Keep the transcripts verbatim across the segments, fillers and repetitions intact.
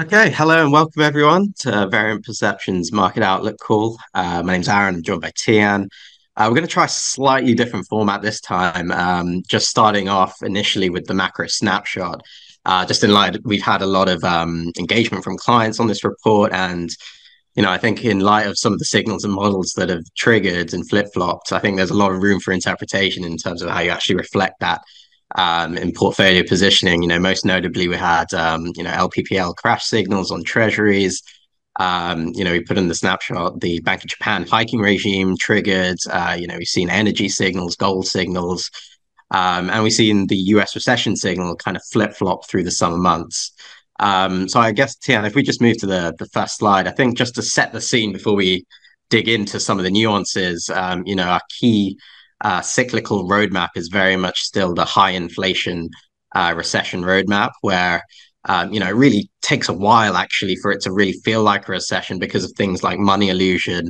Okay, hello and welcome everyone to Variant Perceptions Market Outlook Call. Uh, my name's Aaron, I'm joined by Tian. Uh, we're going to try a slightly different format this time, um, just starting off initially with the macro snapshot. Uh, just in light, we've had a lot of um, engagement from clients on this report, and you know, I think in light of some of the signals and models that have triggered and flip-flopped, I think there's a lot of room for interpretation in terms of how you actually reflect that Um, in portfolio positioning. You know, most notably, we had, um, you know, L P P L crash signals on treasuries. Um, you know, we put in the snapshot, the Bank of Japan hiking regime triggered. Uh, you know, we've seen energy signals, gold signals, um, and we've seen the U S recession signal kind of flip-flop through the summer months. Um, so I guess, Tian, if we just move to the, the first slide, I think just to set the scene before we dig into some of the nuances, um, you know, our key Uh, cyclical roadmap is very much still the high inflation uh, recession roadmap, where um, you know, it really takes a while actually for it to really feel like a recession because of things like money illusion,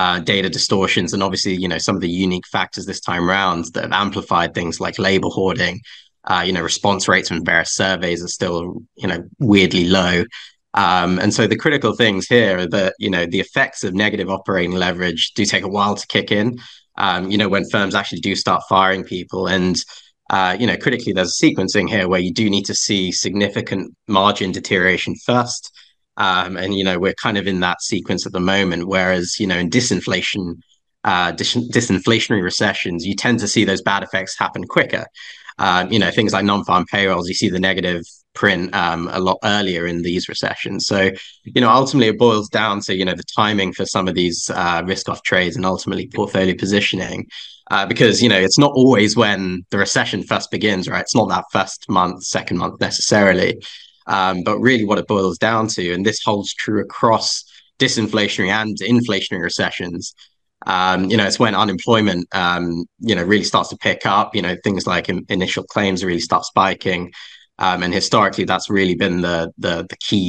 uh, data distortions, and obviously, you know, some of the unique factors this time round that have amplified things like labor hoarding. Uh, you know, response rates from various surveys are still, you know, weirdly low. Um, and so the critical things here are that, you know, the effects of negative operating leverage do take a while to kick in. Um, you know, when firms actually do start firing people. And, uh, you know, critically, there's a sequencing here where you do need to see significant margin deterioration first. Um, and, you know, we're kind of in that sequence at the moment, whereas, you know, in disinflation, uh, dis- disinflationary recessions, you tend to see those bad effects happen quicker. Um, you know, things like non-farm payrolls, you see the negative print um, a lot earlier in these recessions. So, you know, ultimately it boils down to, you know, the timing for some of these uh, risk-off trades and ultimately portfolio positioning, uh, because, you know, it's not always when the recession first begins, right? It's not that first month, second month necessarily, um, but really what it boils down to, and this holds true across disinflationary and inflationary recessions, Um, you know, it's when unemployment, um, you know, really starts to pick up, you know, things like in- initial claims really start spiking. Um, and historically, that's really been the the, the key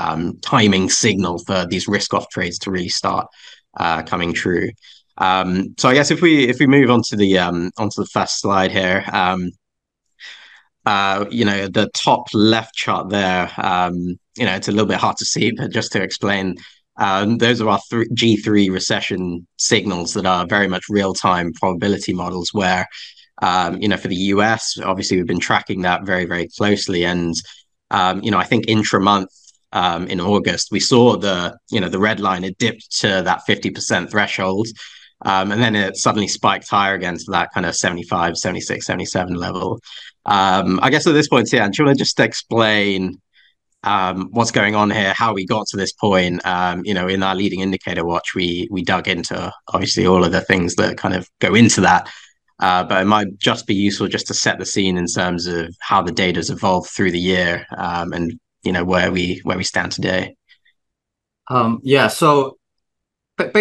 um, timing signal for these risk-off trades to really start uh, coming true. Um, so I guess if we if we move on to the, um, onto the first slide here, um, uh, you know, the top left chart there, um, you know, it's a little bit hard to see, but just to explain, Um, those are our th- G three recession signals that are very much real-time probability models where, um, you know, for the U S, obviously we've been tracking that very, very closely. And, um, you know, I think intra-month um, in August, we saw the, you know, the red line, it dipped to that fifty percent threshold. Um, and then it suddenly spiked higher again to that kind of seventy-five, seventy-six, seventy-seven level. Um, I guess at this point, Tian, do you want to just explain Um, what's going on here, how we got to this point? Um, you know, in our leading indicator watch, we we dug into obviously all of the things that kind of go into that. Uh, but it might just be useful just to set the scene in terms of how the data's evolved through the year, um, and you know where we where we stand today. Um, yeah. So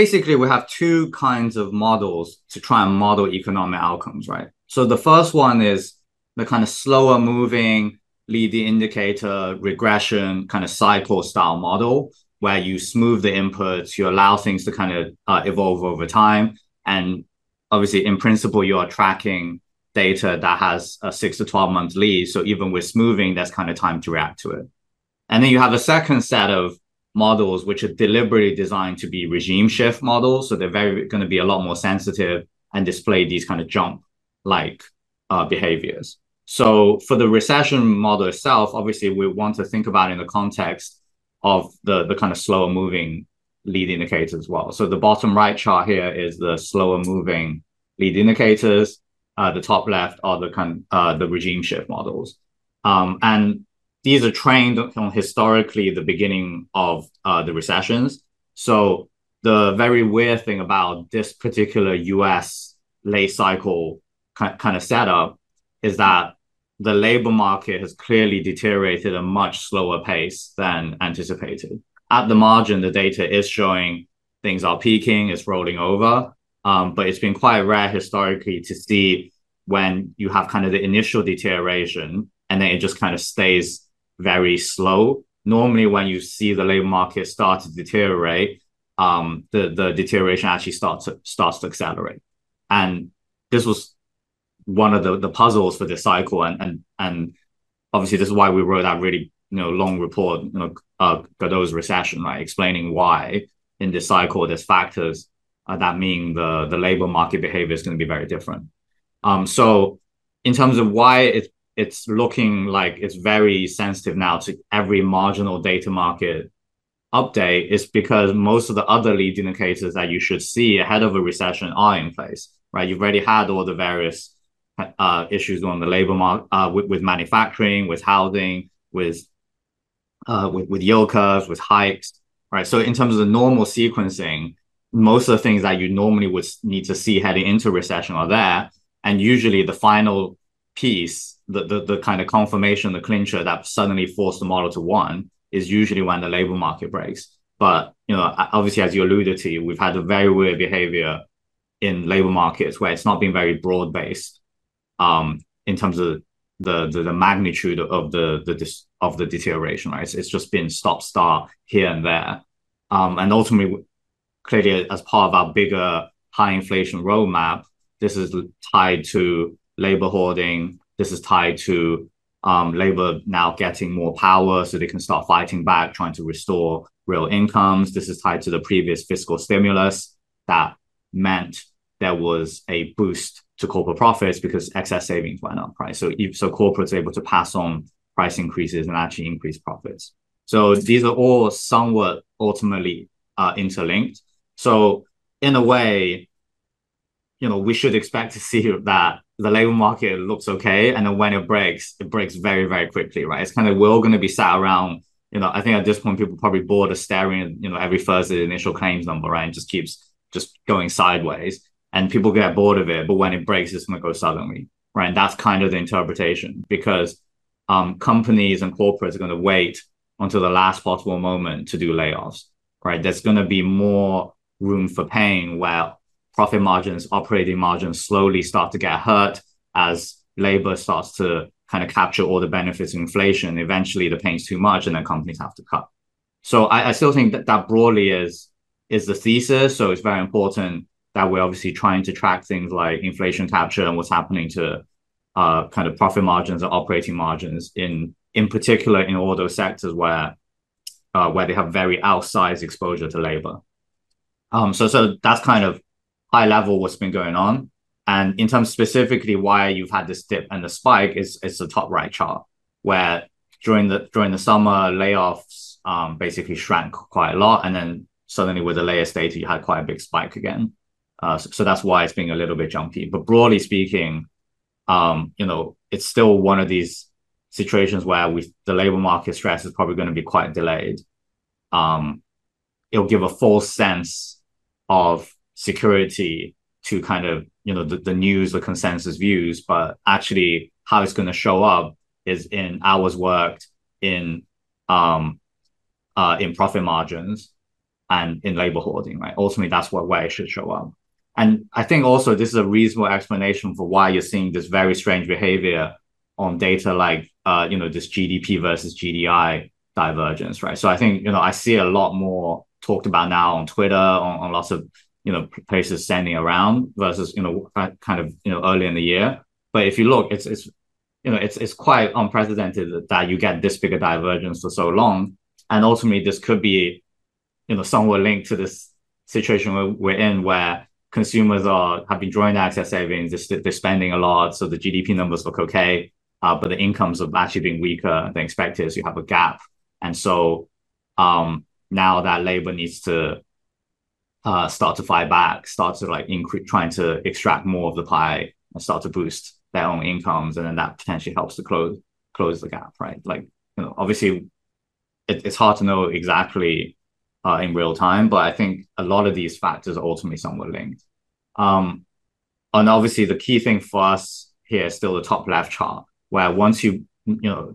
basically, we have two kinds of models to try and model economic outcomes, right? So the first one is the kind of slower moving lead the indicator regression kind of cycle style model, where you smooth the inputs, you allow things to kind of uh, evolve over time. And obviously, in principle, you are tracking data that has a six to twelve month lead. So even with smoothing, that's kind of time to react to it. And then you have a second set of models, which are deliberately designed to be regime shift models. So they're very going to be a lot more sensitive and display these kind of jump-like uh, behaviors. So for the recession model itself, obviously, we want to think about it in the context of the, the kind of slower moving lead indicators as well. So the bottom right chart here is the slower moving lead indicators. Uh, the top left are the kind uh, the regime shift models. Um, and these are trained on historically the beginning of uh, the recessions. So the very weird thing about this particular U S late cycle k- kind of setup is that the labor market has clearly deteriorated at a much slower pace than anticipated. At the margin, the data is showing things are peaking, it's rolling over, um, but it's been quite rare historically to see when you have kind of the initial deterioration and then it just kind of stays very slow. Normally, when you see the labor market start to deteriorate, um, the, the deterioration actually starts to, starts to accelerate. And this was one of the, the puzzles for this cycle. And, and and obviously, this is why we wrote that really you know, long report, you know, uh, Godot's recession, right, explaining why in this cycle there's factors uh, that mean the the labor market behavior is going to be very different. Um, so in terms of why it's it's looking like it's very sensitive now to every marginal data market update, is because most of the other lead indicators that you should see ahead of a recession are in place, right? You've already had all the various uh, issues on the labor market, uh, with, with manufacturing, with housing, with uh, with with yield curves, with hikes, right? So in terms of the normal sequencing, most of the things that you normally would need to see heading into recession are there, and usually the final piece, the the, the kind of confirmation, the clincher that suddenly forced the model to one, is usually when the labor market breaks. But, you know, obviously, as you alluded to, we've had a very weird behavior in labor markets where it's not been very broad based um, in terms of the the, the magnitude of the the of the deterioration. Right, it's, it's just been stop start here and there, um, and ultimately, clearly, as part of our bigger high inflation roadmap, this is tied to labor hoarding. This is tied to Um, labor now getting more power so they can start fighting back, trying to restore real incomes. This is tied to the previous fiscal stimulus that meant there was a boost to corporate profits because excess savings went up, right? So, so corporates are able to pass on price increases and actually increase profits. So these are all somewhat ultimately uh, interlinked. So in a way, you know, we should expect to see that the labor market looks okay, and then when it breaks, it breaks very, very quickly, right? It's kind of, we're all going to be sat around, you know, I think at this point, people probably bored of staring at, you know, every Thursday initial claims number, right? It just keeps just going sideways, and people get bored of it. But when it breaks, it's going to go suddenly, right? And that's kind of the interpretation, because um, companies and corporates are going to wait until the last possible moment to do layoffs, right? There's going to be more room for pain where profit margins, operating margins slowly start to get hurt as labor starts to kind of capture all the benefits of inflation. Eventually, the pain's too much, and then companies have to cut. So I, I still think that that broadly is, is the thesis. So it's very important that we're obviously trying to track things like inflation capture and what's happening to uh, kind of profit margins and operating margins, in in particular in all those sectors where uh, where they have very outsized exposure to labor. Um, so so that's kind of high level what's been going on. And in terms specifically why you've had this dip and the spike is it's the top right chart, where during the during the summer, layoffs um, basically shrank quite a lot, and then suddenly with the latest data you had quite a big spike again. Uh, so, so that's why it's being a little bit jumpy. But broadly speaking, um, you know, it's still one of these situations where we the labor market stress is probably going to be quite delayed. Um, it'll give a false sense of security to kind of, you know, the, the news, the consensus views, but actually how it's going to show up is in hours worked, in um uh in profit margins, and in labor hoarding, right? Ultimately, that's what where it should show up. And I think also this is a reasonable explanation for why you're seeing this very strange behavior on data like uh you know, this G D P versus G D I divergence, right? So I think, you know, I see a lot more talked about now on Twitter, on, on lots of, you know, places standing around versus, you know, kind of, you know, early in the year. But if you look, it's, it's, you know, it's, it's quite unprecedented that you get this big a divergence for so long. And ultimately this could be, you know, somewhat linked to this situation we're in where consumers are, have been drawing excess savings, they're, they're spending a lot. So the G D P numbers look okay, uh, but the incomes have actually been weaker than expected. So you have a gap. And so um, now that labor needs to, Uh, start to fight back, start to like increase, trying to extract more of the pie and start to boost their own incomes, and then that potentially helps to close close the gap, right? Like, you know, obviously, it, it's hard to know exactly uh, in real time, but I think a lot of these factors are ultimately somewhat linked. Um, and obviously, the key thing for us here is still the top left chart, where once you you know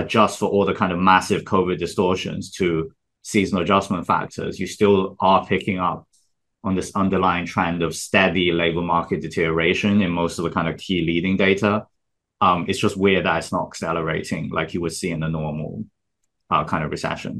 adjust for all the kind of massive COVID distortions to seasonal adjustment factors, you still are picking up on this underlying trend of steady labor market deterioration in most of the kind of key leading data. Um, it's just weird that it's not accelerating like you would see in a normal uh, kind of recession.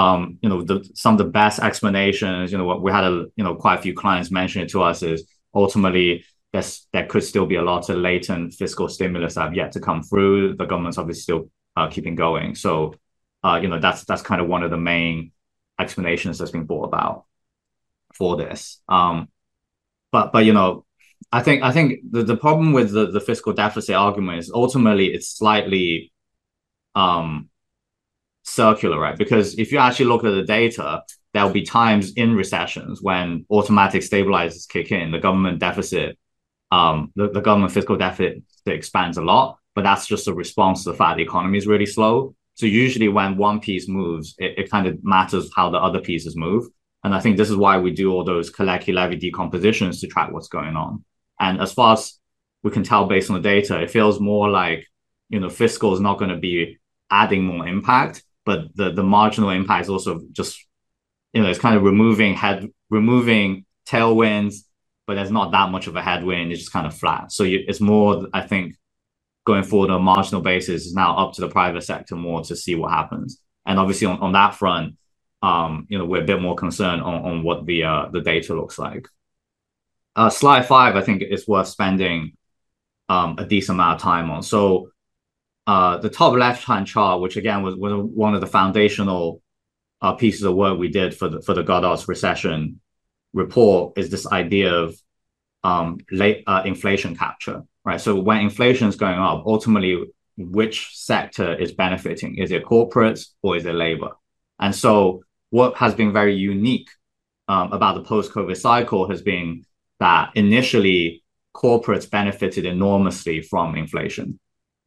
Um, you know, the, some of the best explanations, you know, what we had, a you know, quite a few clients mention it to us is ultimately there's, there could still be a lot of latent fiscal stimulus that have yet to come through. The government's obviously still uh, keeping going. So, uh, you know, that's that's kind of one of the main explanations that's been brought about for this. Um, but but you know, I think I think the, the problem with the, the fiscal deficit argument is ultimately it's slightly um, circular, right? Because if you actually look at the data, there'll be times in recessions when automatic stabilizers kick in, the government deficit, um, the, the government fiscal deficit expands a lot, but that's just a response to the fact the economy is really slow. So usually when one piece moves, it, it kind of matters how the other pieces move. And I think this is why we do all those collective levy decompositions to track what's going on. And as far as we can tell based on the data, it feels more like, you know, fiscal is not going to be adding more impact, but the, the marginal impact is also just, you know, it's kind of removing head, removing tailwinds, but there's not that much of a headwind. It's just kind of flat. So you, it's more, I think, going forward on a marginal basis is now up to the private sector more to see what happens. And obviously on, on that front, um, you know, we're a bit more concerned on, on what the uh, the data looks like. Uh, slide five, I think, is worth spending um, a decent amount of time on. So uh, the top left-hand chart, which again was, was one of the foundational uh, pieces of work we did for the, for the Godot's recession report, is this idea of um, late uh, inflation capture, right? So when inflation is going up, ultimately, which sector is benefiting? Is it corporates or is it labor? And so what has been very unique um, about the post-COVID cycle has been that initially corporates benefited enormously from inflation.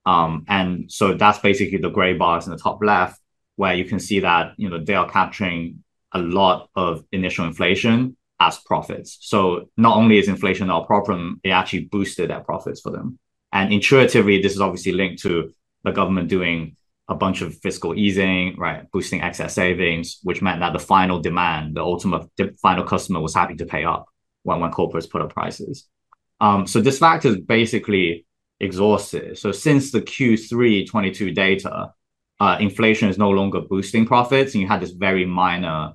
Um, and so that's basically the gray bars in the top left, where you can see that, you know, they are capturing a lot of initial inflation as profits. So not only is inflation not a problem, it actually boosted their profits for them. And intuitively, this is obviously linked to the government doing a bunch of fiscal easing, right, boosting excess savings, which meant that the final demand, the ultimate the final customer was happy to pay up when, when corporates put up prices. Um, so this factor is basically exhausted. So since the Q three twenty-two data, uh, inflation is no longer boosting profits, and you had this very minor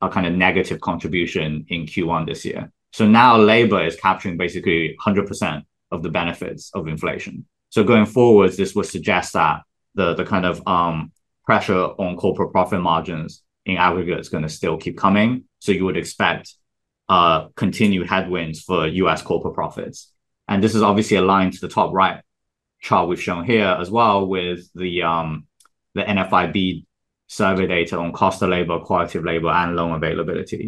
uh, kind of negative contribution in Q one this year. So now labor is capturing basically one hundred percent of the benefits of inflation. So going forwards, this would suggest that the, the kind of um, pressure on corporate profit margins in aggregate is going to still keep coming. So you would expect Uh, continued headwinds for U S corporate profits. And this is obviously aligned to the top right chart we've shown here as well, with the um, the N F I B survey data on cost of labor, quality of labor, and loan availability.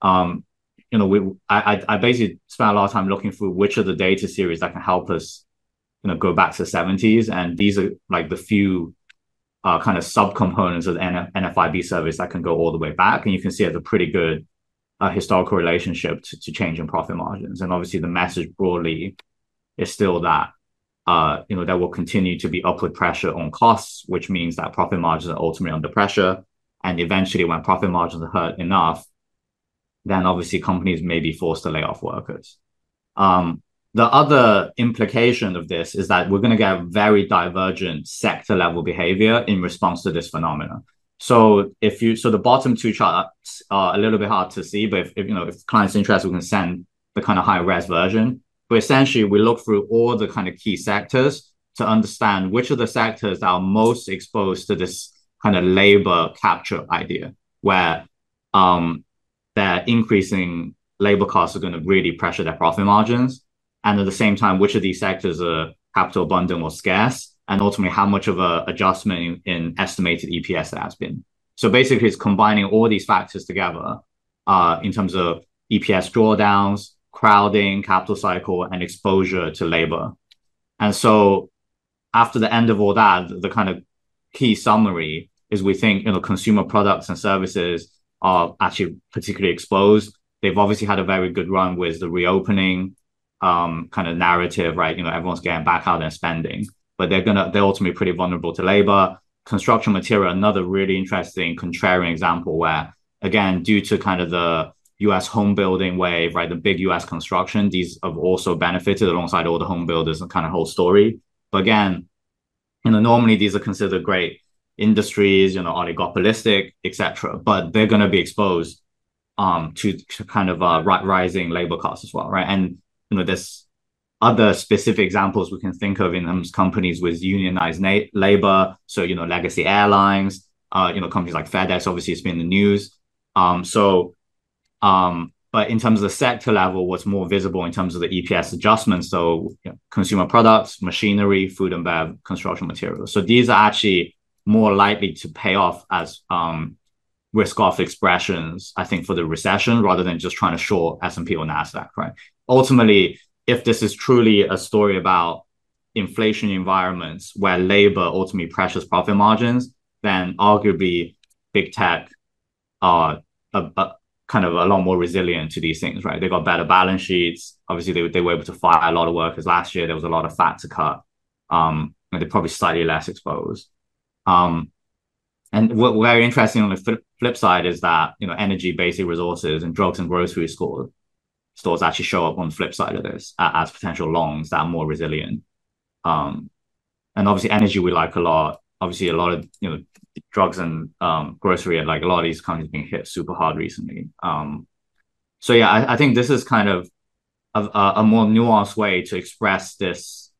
Um, you know, we I, I basically spent a lot of time looking through which of the data series that can help us, you know, go back to the seventies. And these are like the few uh, kind of subcomponents of the N F I B surveys that can go all the way back. And you can see it's a pretty good a historical relationship to, to change in profit margins. And obviously the message broadly is still that, uh, you know, there will continue to be upward pressure on costs, which means that profit margins are ultimately under pressure. And eventually when profit margins are hurt enough, then obviously companies may be forced to lay off workers. Um, the other implication of this is that we're going to get very divergent sector level behavior in response to this phenomenon. So if you, so the bottom two charts are a little bit hard to see, but if, if you know, if clients are interested, we can send the kind of high res version. But essentially we look through all the kind of key sectors to understand which are the sectors that are most exposed to this kind of labor capture idea, where um, their increasing labor costs are going to really pressure their profit margins. And at the same time, which of these sectors are capital abundant or scarce, and ultimately how much of an adjustment in, in estimated E P S there has been. So basically it's combining all these factors together uh, in terms of E P S drawdowns, crowding, capital cycle, and exposure to labor. And so after the end of all that, the kind of key summary is we think, you know, consumer products and services are actually particularly exposed. They've obviously had a very good run with the reopening um, kind of narrative, right? You know, everyone's getting back out and spending, but they're gonna they're ultimately pretty vulnerable to labor. Construction material, another really interesting contrarian example, where again, due to kind of the U S home building wave, right, the big U S construction, these have also benefited alongside all the home builders and kind of whole story. But again, you know, normally these are considered great industries, you know, oligopolistic, et cetera. But they're gonna be exposed um to, to kind of uh, rising labor costs as well, right? And you know, this other specific examples we can think of in terms of companies with unionized na- labor. So, you know, legacy airlines, uh, you know, companies like FedEx, obviously it's been in the news. Um, so, um, but in terms of the sector level, what's more visible in terms of the E P S adjustments, so you know, consumer products, machinery, food and bev, construction materials. So these are actually more likely to pay off as um, risk-off expressions, I think, for the recession, rather than just trying to short S and P or NASDAQ, right? Ultimately, if this is truly a story about inflation environments where labor ultimately pressures profit margins, then arguably big tech are a, a, kind of a lot more resilient to these things, right? They got better balance sheets. Obviously, they, they were able to fire a lot of workers last year. There was a lot of fat to cut. Um, and they're probably slightly less exposed. Um, and what's very interesting on the flip, flip side is that, you know, energy, basic resources, and drugs and grocery store, stores actually show up on the flip side of this uh, as potential longs that are more resilient. Um, and obviously, energy we like a lot. Obviously, a lot of, you know, drugs and um, grocery, and like a lot of these companies being hit super hard recently. Um, so yeah, I, I think this is kind of a, a more nuanced way to express this,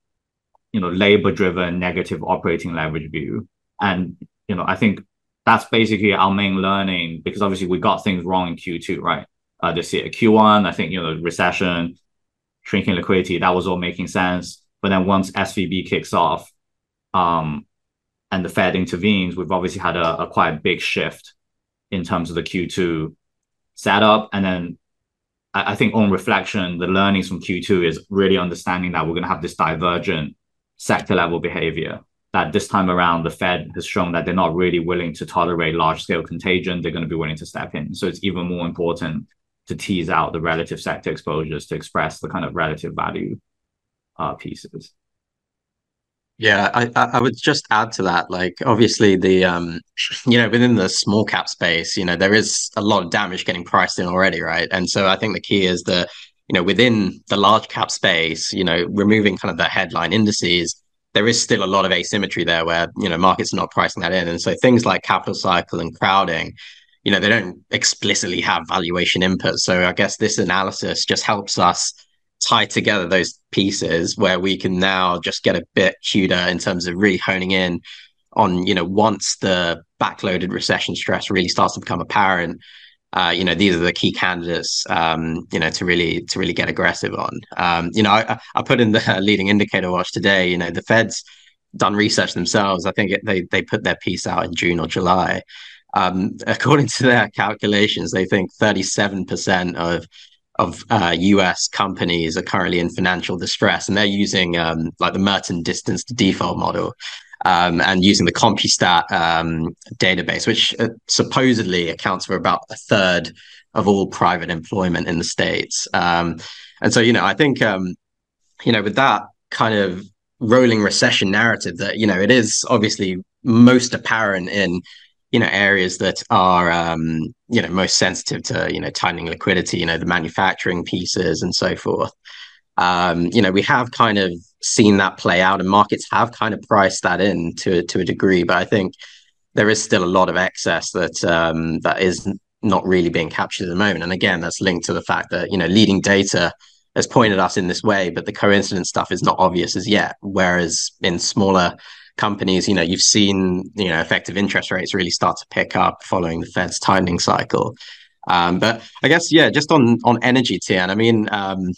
you know, labor-driven negative operating leverage view. And, you know, I think that's basically our main learning, because obviously we got things wrong in Q two, right? Uh, this year, Q one, I think, you know, recession, shrinking liquidity, that was all making sense. But then once S V B kicks off, um, and the Fed intervenes, we've obviously had a, a quite big shift in terms of the Q two setup. And then I, I think on reflection, the learnings from Q two is really understanding that we're going to have this divergent sector level behavior, that this time around the Fed has shown that they're not really willing to tolerate large scale contagion. They're going to be willing to step in. So it's even more important to tease out the relative sector exposures to express the kind of relative value uh, pieces. Yeah, I, I would just add to that, like, obviously the, um, you know, within the small cap space, you know, there is a lot of damage getting priced in already, right? And so I think the key is the, you know, within the large cap space, you know, removing kind of the headline indices, there is still a lot of asymmetry there where, you know, markets are not pricing that in. And so things like capital cycle and crowding, you know, they don't explicitly have valuation input. So I guess this analysis just helps us tie together those pieces where we can now just get a bit cuter in terms of really honing in on, you know, once the backloaded recession stress really starts to become apparent, uh, you know, these are the key candidates, um, you know, to really to really get aggressive on. Um, you know, I, I put in the leading indicator watch today, you know, the Fed's done research themselves. I think it, they they put their piece out in June or July. Um, according to their calculations, they think thirty-seven percent of of uh, U S companies are currently in financial distress, and they're using um, like the Merton distance to default model, um, and using the Compustat um, database, which uh, supposedly accounts for about a third of all private employment in the States. Um, and so, you know, I think, um, you know, with that kind of rolling recession narrative that, you know, it is obviously most apparent in, you know, areas that are, um, you know, most sensitive to, you know, tightening liquidity, you know, the manufacturing pieces and so forth. Um, you know, we have kind of seen that play out, and markets have kind of priced that in to, to a degree, but I think there is still a lot of excess that, um, that is not really being captured at the moment. And again, that's linked to the fact that, you know, leading data has pointed us in this way, but the coincidence stuff is not obvious as yet. Whereas in smaller companies, you know, you've seen, you know, effective interest rates really start to pick up following the Fed's tightening cycle. Um, but I guess, yeah, just on, on energy, Tian, I mean, um,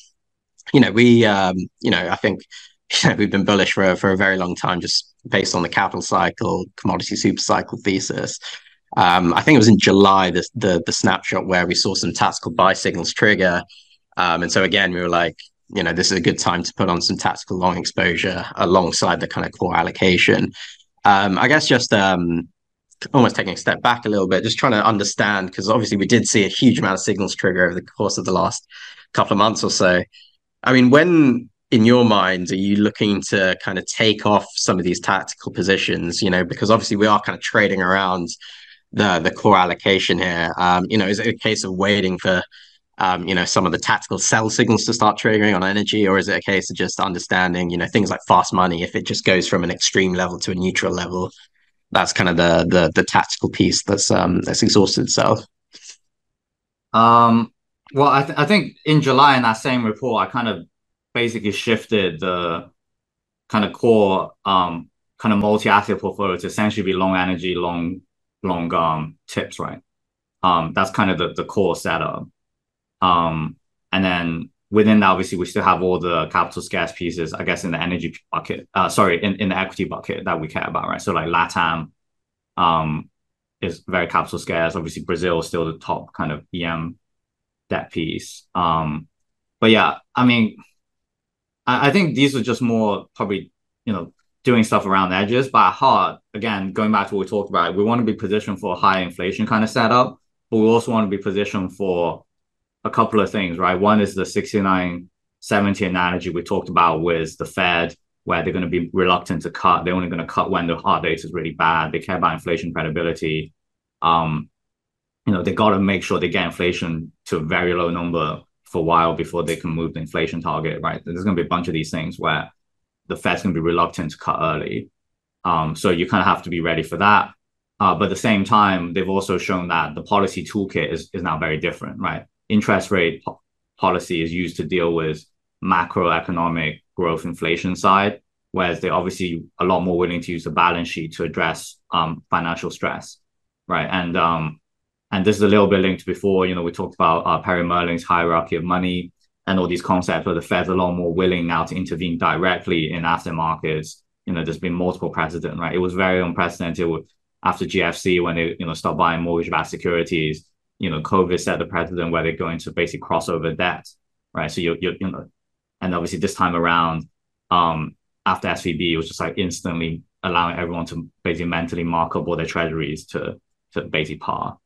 you know, we, um, you know, I think you know, we've been bullish for, for a very long time, just based on the capital cycle, commodity super cycle thesis. Um, I think it was in July, the, the, the snapshot where we saw some tactical buy signals trigger. Um, and so again, we were like, you know, this is a good time to put on some tactical long exposure alongside the kind of core allocation. Um, I guess just um, almost taking a step back a little bit, just trying to understand, because obviously we did see a huge amount of signals trigger over the course of the last couple of months or so. I mean, when in your mind are you looking to kind of take off some of these tactical positions, you know, because obviously we are kind of trading around the, the core allocation here. Um, you know, is it a case of waiting for, Um, you know, some of the tactical sell signals to start triggering on energy, or is it a case of just understanding, you know, things like fast money, if it just goes from an extreme level to a neutral level, that's kind of the the, the tactical piece that's um, that's exhausted itself? Um, well, I, th- I think in July in that same report, I kind of basically shifted the kind of core um, kind of multi-asset portfolio to essentially be long energy, long long um, tips, right? Um, that's kind of the, the core setup. Um, and then within that, obviously, we still have all the capital scarce pieces, I guess, in the energy bucket, uh, sorry, in, in the equity bucket that we care about, right? So like LATAM um, is very capital scarce. Obviously, Brazil is still the top kind of E M debt piece. Um, but yeah, I mean, I, I think these are just more probably, you know, doing stuff around the edges. But at heart, again, going back to what we talked about, we want to be positioned for a high inflation kind of setup, but we also want to be positioned for a couple of things, right? One is the sixty-nine seventy analogy we talked about with the Fed, where they're going to be reluctant to cut. They're only going to cut when the hard data is really bad. They care about inflation credibility. Um, you know, they got to make sure they get inflation to a very low number for a while before they can move the inflation target, right? There's going to be a bunch of these things where the Fed's going to be reluctant to cut early. Um, so you kind of have to be ready for that. Uh, but at the same time, they've also shown that the policy toolkit is, is now very different, right? Interest rate po- policy is used to deal with macroeconomic growth inflation side, whereas they're obviously a lot more willing to use the balance sheet to address um, financial stress, right? And um, and this is a little bit linked to before, you know, we talked about uh, Perry Merlin's hierarchy of money and all these concepts where the Fed's a lot more willing now to intervene directly in asset markets. You know, there's been multiple precedent, right? It was very unprecedented with, after G F C when they, you know, stopped buying mortgage-backed securities. You know, COVID set the precedent where they're going to basically cross over debt, right? So you're, you're, you know, and obviously this time around, um, after S V B, it was just like instantly allowing everyone to basically mentally mark up all their treasuries to, to basically par.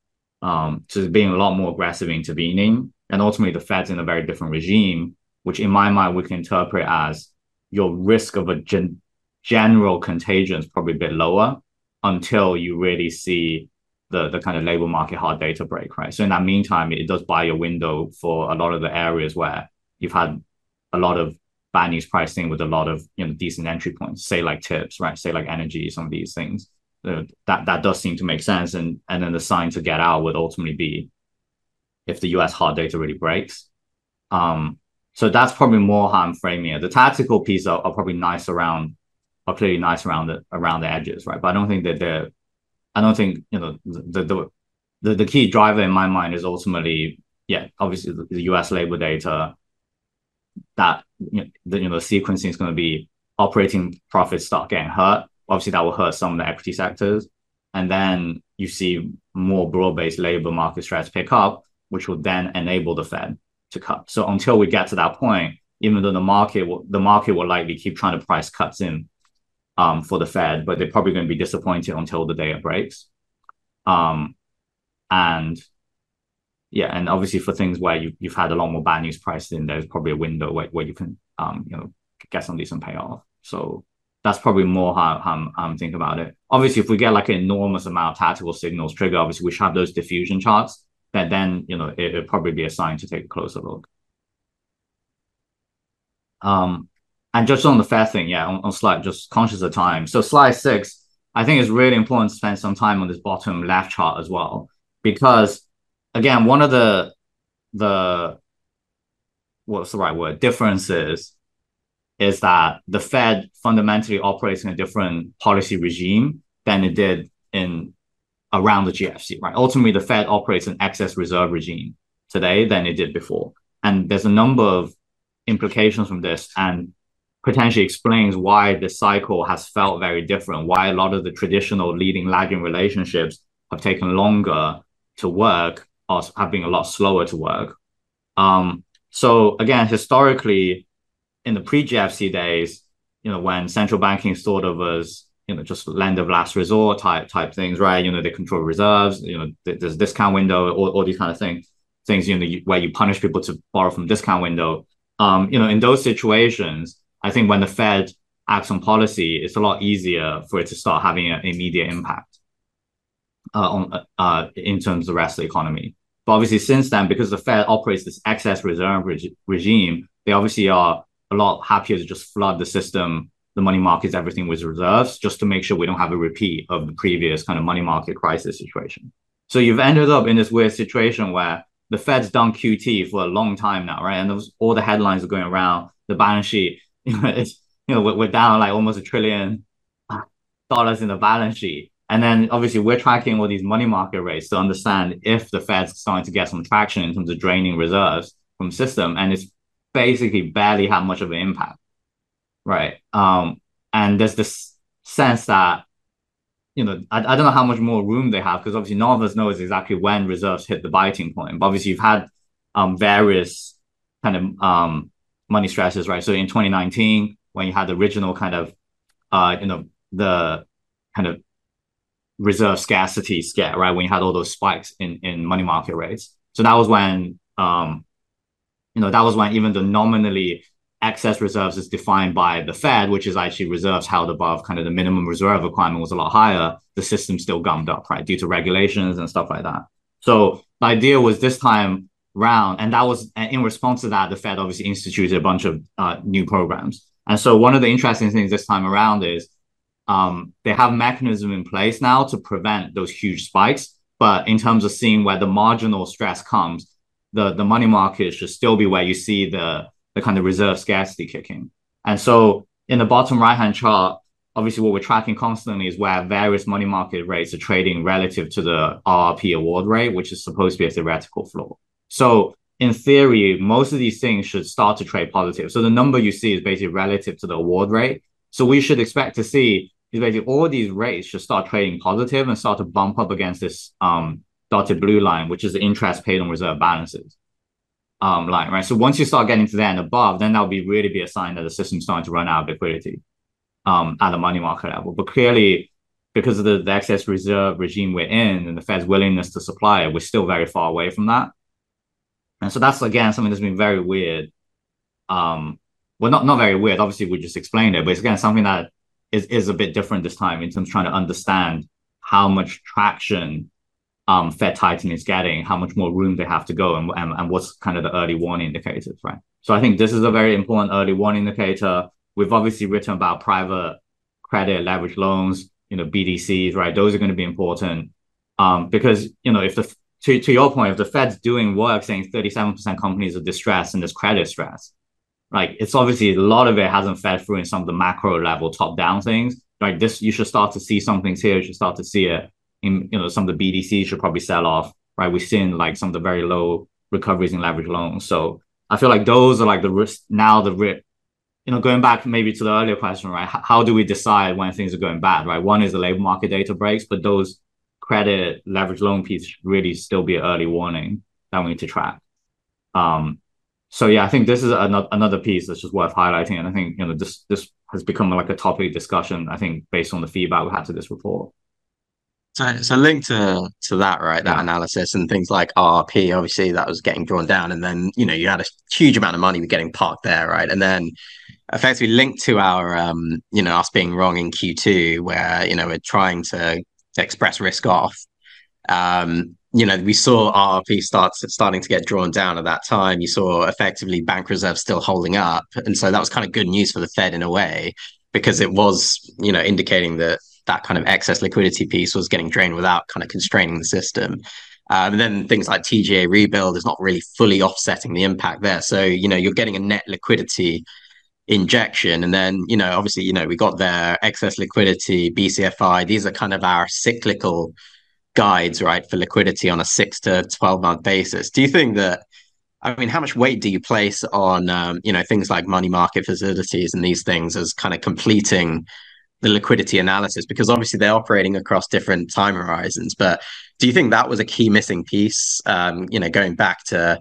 Um, so being a lot more aggressive intervening, and ultimately the Fed's in a very different regime, which in my mind we can interpret as your risk of a gen- general contagion is probably a bit lower until you really see the the kind of labor market hard data break, right? So in that meantime, it does buy a window for a lot of the areas where you've had a lot of bad news pricing with a lot of, you know, decent entry points, say like tips, right? Say like energy, some of these things. Uh, that that does seem to make sense. And and then the sign to get out would ultimately be if the U S hard data really breaks. Um, so that's probably more how I'm framing it. The tactical pieces are, are probably nice around, are clearly nice around the around the edges, right? But I don't think that they're I don't think, you know, the, the the the key driver in my mind is ultimately, yeah, obviously the, the U S labor data, that, you know, the you know, sequencing is going to be operating profits start getting hurt. Obviously, that will hurt some of the equity sectors. And then you see more broad-based labor market stress pick up, which will then enable the Fed to cut. So until we get to that point, even though the market will, the market will likely keep trying to price cuts in Um, for the Fed, but they're probably going to be disappointed until the day it breaks. Um, and yeah, and obviously for things where you, you've had a lot more bad news priced in, there's probably a window where, where you can um, you know, get some decent payoff. So that's probably more how, how I'm, I'm thinking about it. Obviously, if we get like an enormous amount of tactical signals trigger, obviously we should have those diffusion charts, but then, you know, it would probably be a sign to take a closer look. Um. And just on the Fed thing, yeah, on, on slide, just conscious of time. So slide six, I think it's really important to spend some time on this bottom left chart as well, because again, one of the, the what's the right word, differences is that the Fed fundamentally operates in a different policy regime than it did in around the G F C, right? Ultimately, the Fed operates an excess reserve regime today than it did before. And there's a number of implications from this, and potentially explains why this cycle has felt very different, why a lot of the traditional leading lagging relationships have taken longer to work or have been a lot slower to work. Um, so again, historically, in the pre-G F C days, you know, when central banking is thought of as, you know, just lend of last resort type type things, right? You know, they control reserves, you know, there's discount window, all, all these kind of things, things, you know, you, where you punish people to borrow from discount window. Um, you know, in those situations, I think when the Fed acts on policy, it's a lot easier for it to start having an immediate impact uh, on uh, in terms of the rest of the economy. But obviously since then, because the Fed operates this excess reserve reg- regime, they obviously are a lot happier to just flood the system, the money markets, everything with reserves, just to make sure we don't have a repeat of the previous kind of money market crisis situation. So you've ended up in this weird situation where the Fed's done Q T for a long time now, right? And there was, all the headlines are going around. the balance sheet. You know, it's, you know, we're down like almost a trillion dollars in the balance sheet. And then obviously we're tracking all these money market rates to understand if the Fed's starting to get some traction in terms of draining reserves from system. And it's basically barely had much of an impact, right? Um, and there's this sense that, you know, I, I don't know how much more room they have, because obviously none of us knows exactly when reserves hit the biting point. But obviously you've had um, various kind of um, money stresses, right? So in twenty nineteen, when you had the original kind of, uh, you know, the kind of reserve scarcity scare, right? When you had all those spikes in, in money market rates. So that was when, um, you know, that was when even the nominally excess reserves is defined by the Fed, which is actually reserves held above kind of the minimum reserve requirement, was a lot higher. The system still gummed up, right, due to regulations and stuff like that. So the idea was this time round, and that was in response to that, the Fed obviously instituted a bunch of uh, new programs. And so one of the interesting things this time around is um, they have mechanism in place now to prevent those huge spikes. But in terms of seeing where the marginal stress comes, the the money market should still be where you see the the kind of reserve scarcity kicking. And so in the bottom right-hand chart, obviously what we're tracking constantly is where various money market rates are trading relative to the R R P award rate, which is supposed to be a theoretical floor. So in theory, most of these things should start to trade positive. So the number you see is basically relative to the award rate. So we should expect to see is basically all these rates should start trading positive and start to bump up against this um, dotted blue line, which is the interest paid on reserve balances. Um, line, right? So once you start getting to there and above, then that would be really be a sign that the system's starting to run out of liquidity um, at the money market level. But clearly, because of the, the excess reserve regime we're in and the Fed's willingness to supply it, we're still very far away from that. And so that's, again, something that's been very weird. Um, well, not, not very weird. Obviously, we just explained it, but it's, again, something that is, is a bit different this time in terms of trying to understand how much traction Um, Fed tightening is getting, how much more room they have to go, and, and and what's kind of the early warning indicators, right? So I think this is a very important early warning indicator. We've obviously written about private credit, leveraged loans, you know, B D Cs, right? Those are going to be important um, because, you know, if the to, to your point, if the Fed's doing work saying thirty-seven percent companies are distressed and there's credit stress, like it's obviously a lot of it hasn't fed through in some of the macro level top down things, right? This you should start to see some things here. You should start to see it. In, you know, some of the B D Cs should probably sell off, right? We've seen like some of the very low recoveries in leverage loans. So I feel like those are like the risk now, the risk, you know, going back maybe to the earlier question, right? H- how do we decide when things are going bad, right? One is the labor market data breaks, but those credit leverage loan piece should really still be an early warning that we need to track. Um, so yeah, I think this is another another piece that's just worth highlighting. And I think, you know, this, this has become like a topic of discussion, I think, based on the feedback we had to this report. So, so linked to, to that, right, that yeah. analysis and things like R R P, obviously that was getting drawn down. And then, you know, you had a huge amount of money getting parked there, right? And then effectively linked to our, um, you know, us being wrong in Q two, where, you know, we're trying to express risk off. Um, you know, we saw R R P starts starting to get drawn down at that time. You saw effectively bank reserves still holding up. And so that was kind of good news for the Fed in a way, because it was, you know, indicating that that kind of excess liquidity piece was getting drained without kind of constraining the system. Um, and then things like T G A rebuild is not really fully offsetting the impact there. So, you know, you're getting a net liquidity injection. And then, you know, obviously, you know, we got there excess liquidity, B C F I. These are kind of our cyclical guides, right, for liquidity on a six to twelve month basis. Do you think that, I mean, how much weight do you place on, um, you know, things like money market facilities and these things as kind of completing the liquidity analysis, because obviously they're operating across different time horizons? But do you think that was a key missing piece? Um, you know, going back to,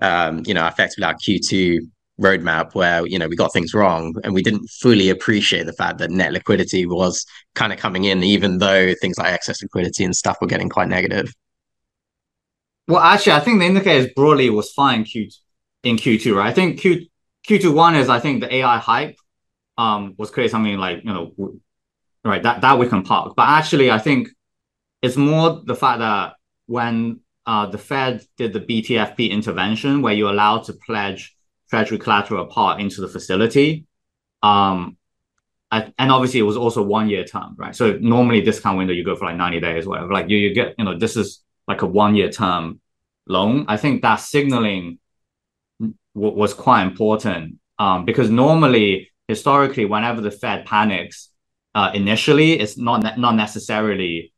um, you know, effectively our Q two roadmap where, you know, we got things wrong and we didn't fully appreciate the fact that net liquidity was kind of coming in, even though things like excess liquidity and stuff were getting quite negative. Well, actually, I think the indicators broadly was fine in Q two, right? I think Q, Q2 one is, I think the A I hype, Um, was creating something like, you know, w- right, that, that we can park. But actually, I think it's more the fact that when uh, the Fed did the B T F P intervention, where you're allowed to pledge treasury collateral apart into the facility. Um, I, and obviously, it was also one year term, right? So normally this kind of window, you go for like ninety days, whatever. Like you, you get, you know, this is like a one year term loan. I think that signaling w- was quite important um, because normally, historically, whenever the Fed panics, uh, initially, it's not ne- not necessarily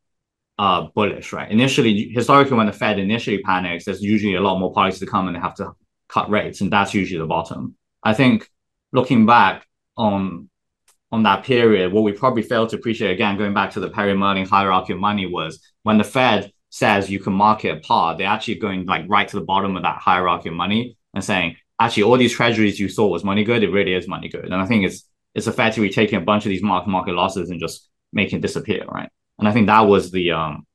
uh, bullish, right? Initially, historically, when the Fed initially panics, there's usually a lot more parties to come and have to cut rates, and that's usually the bottom. I think looking back on on that period, what we probably failed to appreciate, again, going back to the Perry Merlin hierarchy of money, was when the Fed says you can market at par, they're actually going like right to the bottom of that hierarchy of money and saying, actually, all these treasuries you thought was money good, it really is money good. And I think it's it's effectively taking a bunch of these mark-to-market losses and just making it disappear, right? And I think that was the um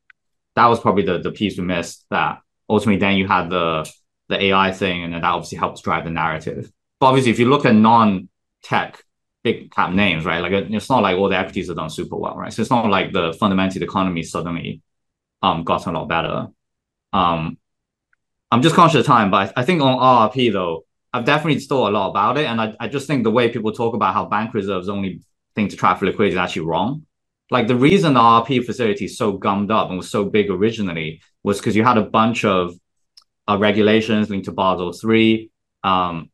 that was probably the the piece we missed, that ultimately then you had the the A I thing, and then that obviously helps drive the narrative. But obviously, if you look at non-tech big cap names, right? Like, it's not like all the equities have done super well, right? So it's not like the fundamental economy suddenly um got a lot better. Um, I'm just conscious of time, but I, I think on R R P though, I've definitely thought a lot about it, and I, I just think the way people talk about how bank reserves only thing to track for liquidity is actually wrong. Like, the reason the R R P facility is so gummed up and was so big originally was because you had a bunch of uh, regulations linked to Basel three, um,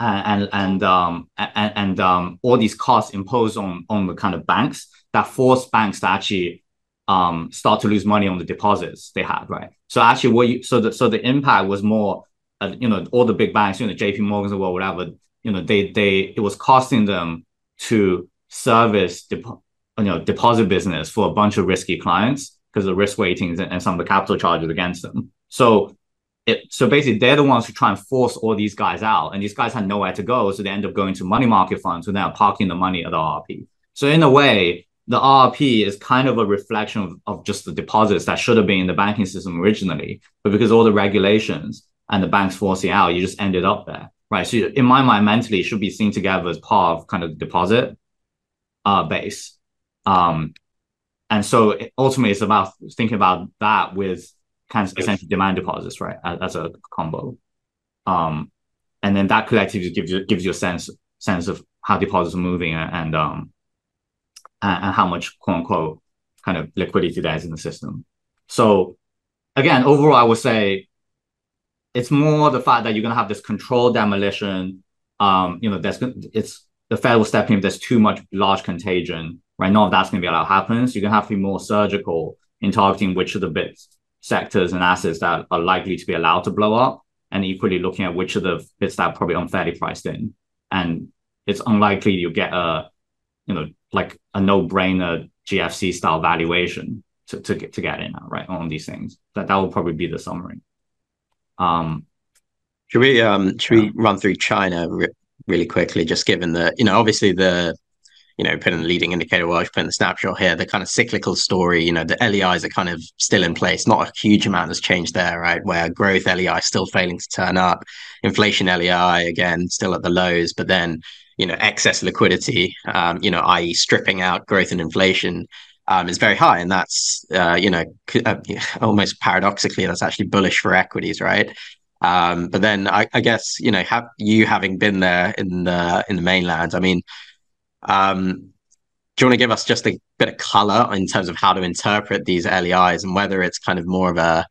and and um, and, and um, all these costs imposed on on the kind of banks that forced banks to actually um, start to lose money on the deposits they had, right? So actually, what you so the so the impact was more. Uh, you know, all the big banks, you know, J P Morgan's or whatever, you know, they, they, it was costing them to service, depo- you know, deposit business for a bunch of risky clients because of the risk weightings and, and some of the capital charges against them. So it, so basically they're the ones who try and force all these guys out, and these guys had nowhere to go. So they end up going to money market funds who now are parking the money at the R R P. So in a way, the R R P is kind of a reflection of, of just the deposits that should have been in the banking system originally, but because all the regulations and the banks forcing out, you just ended up there, right? So in my mind, mentally, it should be seen together as part of kind of deposit uh, base. Um, and so it, ultimately, it's about thinking about that with kind of essentially demand deposits, right, as, as a combo. Um, and then that collectively gives you gives you a sense sense of how deposits are moving and and, um, and, and how much, quote unquote, kind of liquidity there is in the system. So again, overall, I would say, it's more the fact that you're going to have this controlled demolition. Um, you know, there's it's the Fed will step in if there's too much large contagion, right? None of that's going to be allowed to happen. So you're going to have to be more surgical in targeting which of the bits, sectors and assets that are likely to be allowed to blow up, and equally looking at which of the bits that are probably unfairly priced in. And it's unlikely you'll get a, you know, like a no-brainer G F C style valuation to to get to get in, right, on these things. That that will probably be the summary. Um, should we um should yeah. we run through China re- really quickly? Just given that, you know, obviously the, you know, put in the leading indicator watch, put in the snapshot here, the kind of cyclical story. You know, the L E Is are kind of still in place. Not a huge amount has changed there, right? Where growth L E I still failing to turn up, inflation L E I again still at the lows, but then, you know, excess liquidity, um, you know, that is stripping out growth and inflation. Um, is very high, and that's uh, you know uh, almost paradoxically that's actually bullish for equities, right? Um, but then I, I guess you know have you having been there in the in the mainland. I mean, um, do you want to give us just a bit of color in terms of how to interpret these L E Is and whether it's kind of more of a,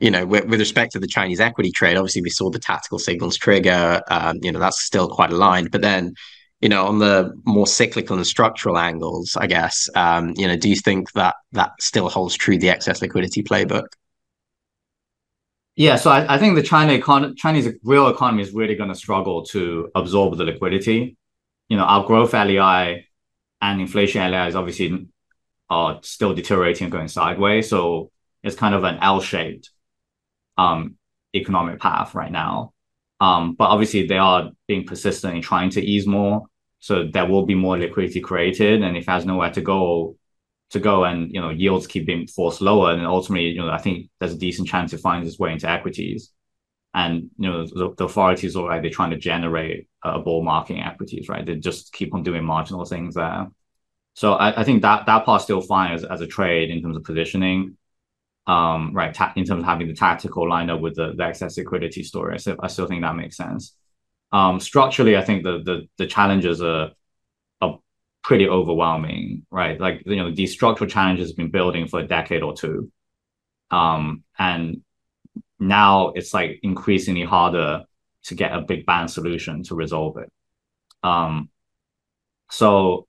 you know, with, with respect to the Chinese equity trade? Obviously, we saw the tactical signals trigger. Um, you know, that's still quite aligned, but then, you know, on the more cyclical and structural angles, I guess, um, you know, do you think that that still holds true, the excess liquidity playbook? Yeah, so I, I think the China econ- Chinese real economy is really going to struggle to absorb the liquidity. You know, our growth L E I and inflation L E I is obviously are uh, still deteriorating and going sideways. So it's kind of an L-shaped um, economic path right now. Um, but obviously they are being persistent in trying to ease more. So there will be more liquidity created, and if it has nowhere to go to go and, you know, yields keep being forced lower, and ultimately, you know, I think there's a decent chance it finds its way into equities. And, you know, the, the authorities are already trying to generate a bull market in equities, right? They just keep on doing marginal things there. So I, I think that, that part's still fine as, as a trade in terms of positioning. Um, right, ta- in terms of having the tactical lineup with the, the excess liquidity story, so I still think that makes sense. Um, structurally, I think the the, the challenges are, are pretty overwhelming, right? Like, you know, these structural challenges have been building for a decade or two, um, and now it's like increasingly harder to get a big bang solution to resolve it. Um, so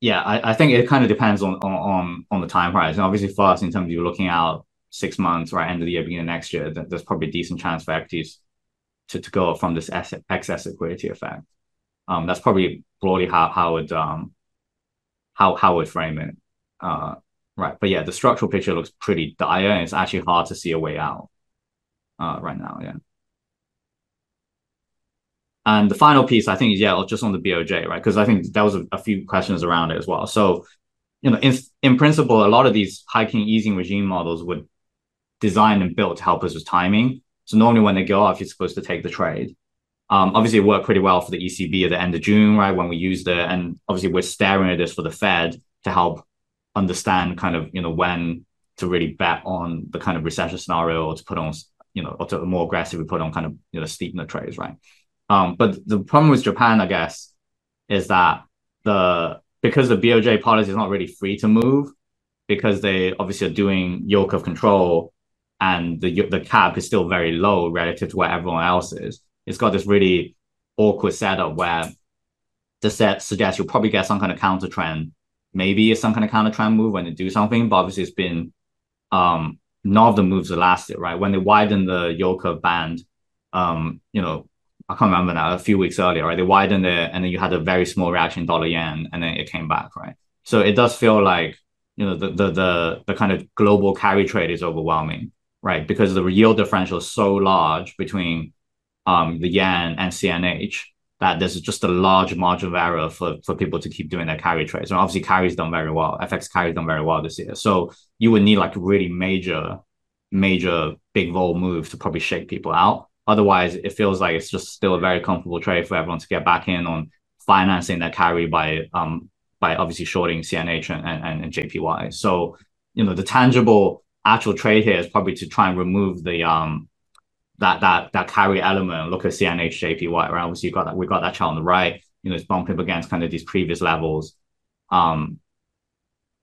yeah, I, I think it kind of depends on, on, on the time horizon. Obviously for us, in terms of you looking out six months, right, end of the year, beginning of next year, there's probably a decent chance for equities to, to go up from this asset, excess liquidity effect. Um, that's probably broadly how, how it, um, how, how it frame it. Uh, right. But yeah, the structural picture looks pretty dire, and it's actually hard to see a way out, uh, right now. Yeah. And the final piece, I think, is, yeah, just on the B O J, right? Because I think there was a, a few questions around it as well. So, you know, in, in principle, a lot of these hiking, easing regime models would design and built to help us with timing. So normally when they go off, you're supposed to take the trade. Um, obviously, it worked pretty well for the E C B at the end of June, right, when we used it. And obviously, we're staring at this for the Fed to help understand kind of, you know, when to really bet on the kind of recession scenario, or to put on, you know, or to more aggressively put on kind of, you know, steepener trades, right? Um, but the problem with Japan, I guess, is that the because the B O J policy is not really free to move, because they obviously are doing yoke of control, and the the cap is still very low relative to where everyone else is. It's got this really awkward setup where the set suggests you'll probably get some kind of counter trend, maybe it's some kind of counter trend move when they do something. But obviously, it's been um, none of the moves are lasted, right? When they widen the yoke of band, um, you know. I can't remember now, a few weeks earlier, right? They widened it, and then you had a very small reaction dollar yen, and then it came back, right? So it does feel like, you know, the the the, the kind of global carry trade is overwhelming, right? Because the yield differential is so large between um, the yen and C N H that there's just a large margin of error for, for people to keep doing their carry trades. And obviously carry's done very well. F X carry's done very well this year. So you would need like a really major, major big vol move to probably shake people out. Otherwise, it feels like it's just still a very comfortable trade for everyone to get back in on, financing their carry by um by obviously shorting C N H and, and, and J P Y. So, you know, the tangible actual trade here is probably to try and remove the um that that that carry element and look at C N H, J P Y, right? Obviously, you got that, we got that chart on the right, you know, it's bumping up against kind of these previous levels. Um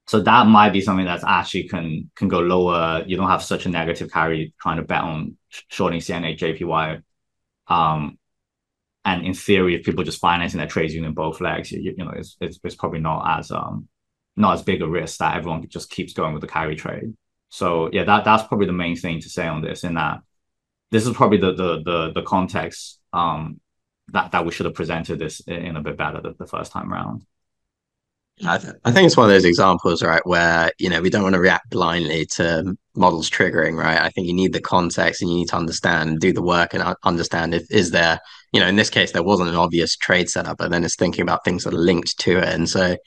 so that might be something that's actually can can go lower. You don't have such a negative carry trying to bet on shorting C N A, J P Y, um, and in theory, if people just financing their trades using both legs, you, you know, it's, it's it's probably not as um not as big a risk that everyone just keeps going with the carry trade. So yeah, that that's probably the main thing to say on this. In that, this is probably the the the, the context um that that we should have presented this in a bit better the, the first time around. I, th- I think it's one of those examples, right, where, you know, we don't want to react blindly to models triggering, right? I think you need the context, and you need to understand, do the work, and understand if is there, you know, in this case, there wasn't an obvious trade setup, but then it's thinking about things that are linked to it. And so,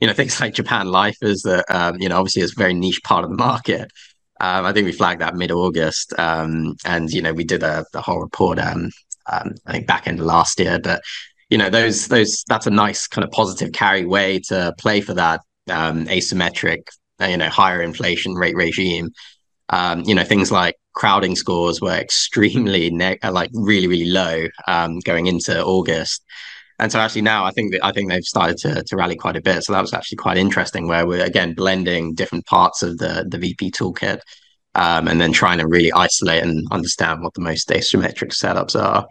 you know, things like Japan Life is that, um, you know, obviously it's a very niche part of the market. Um, I think we flagged that mid-August, um, and, you know, we did a, the whole report, um, um, I think back end last year, but you know, those, those, that's a nice kind of positive carry way to play for that um, asymmetric, you know, higher inflation rate regime. Um, you know, things like crowding scores were extremely, ne- like really, really low um, going into August. And so actually now I think that, I think they've started to, to rally quite a bit. So that was actually quite interesting, where we're again blending different parts of the, the V P toolkit um, and then trying to really isolate and understand what the most asymmetric setups are.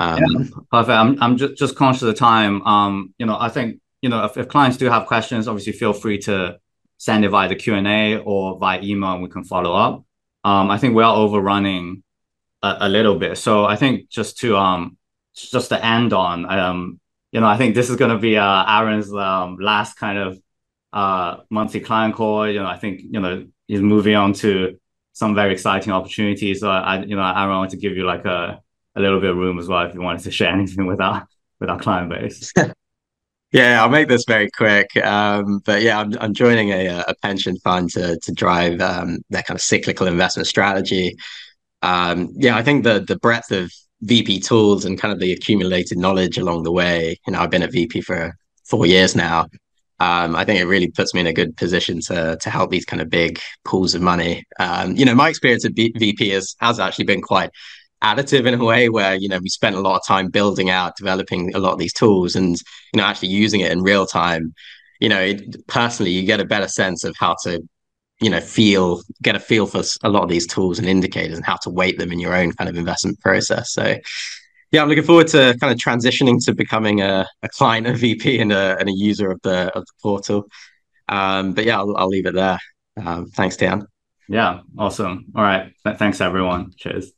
Um, yeah, perfect. I'm I'm just, just conscious of the time. Um, you know, I think, you know, if, if clients do have questions, obviously feel free to send it via the Q and A or via email, and we can follow up. Um, I think we are overrunning a, a little bit, so I think just to um just to end on um you know, I think this is going to be uh, Aaron's um, last kind of uh monthly client call. You know, I think, you know, he's moving on to some very exciting opportunities. So I, you know, Aaron, I want to give you like a a little bit of room as well if you wanted to share anything with our with our client base. Yeah, I'll make this very quick. Um, but yeah, I'm I'm joining a, a pension fund to to drive um, their kind of cyclical investment strategy. Um, yeah, I think the the breadth of V P tools and kind of the accumulated knowledge along the way. You know, I've been a V P for four years now. Um, I think it really puts me in a good position to to help these kind of big pools of money. Um, you know, my experience at B- V P is, has actually been quite additive in a way, where, you know, we spent a lot of time building out, developing a lot of these tools, and, you know, actually using it in real time. You know, it, personally, you get a better sense of how to you know, feel, get a feel for a lot of these tools and indicators and how to weight them in your own kind of investment process. So yeah, I'm looking forward to kind of transitioning to becoming a, a client of V P and a, and a user of the of the portal. Um, but yeah, I'll, I'll leave it there. Um, thanks, Tian. Yeah, awesome. All right. Thanks, everyone. Cheers.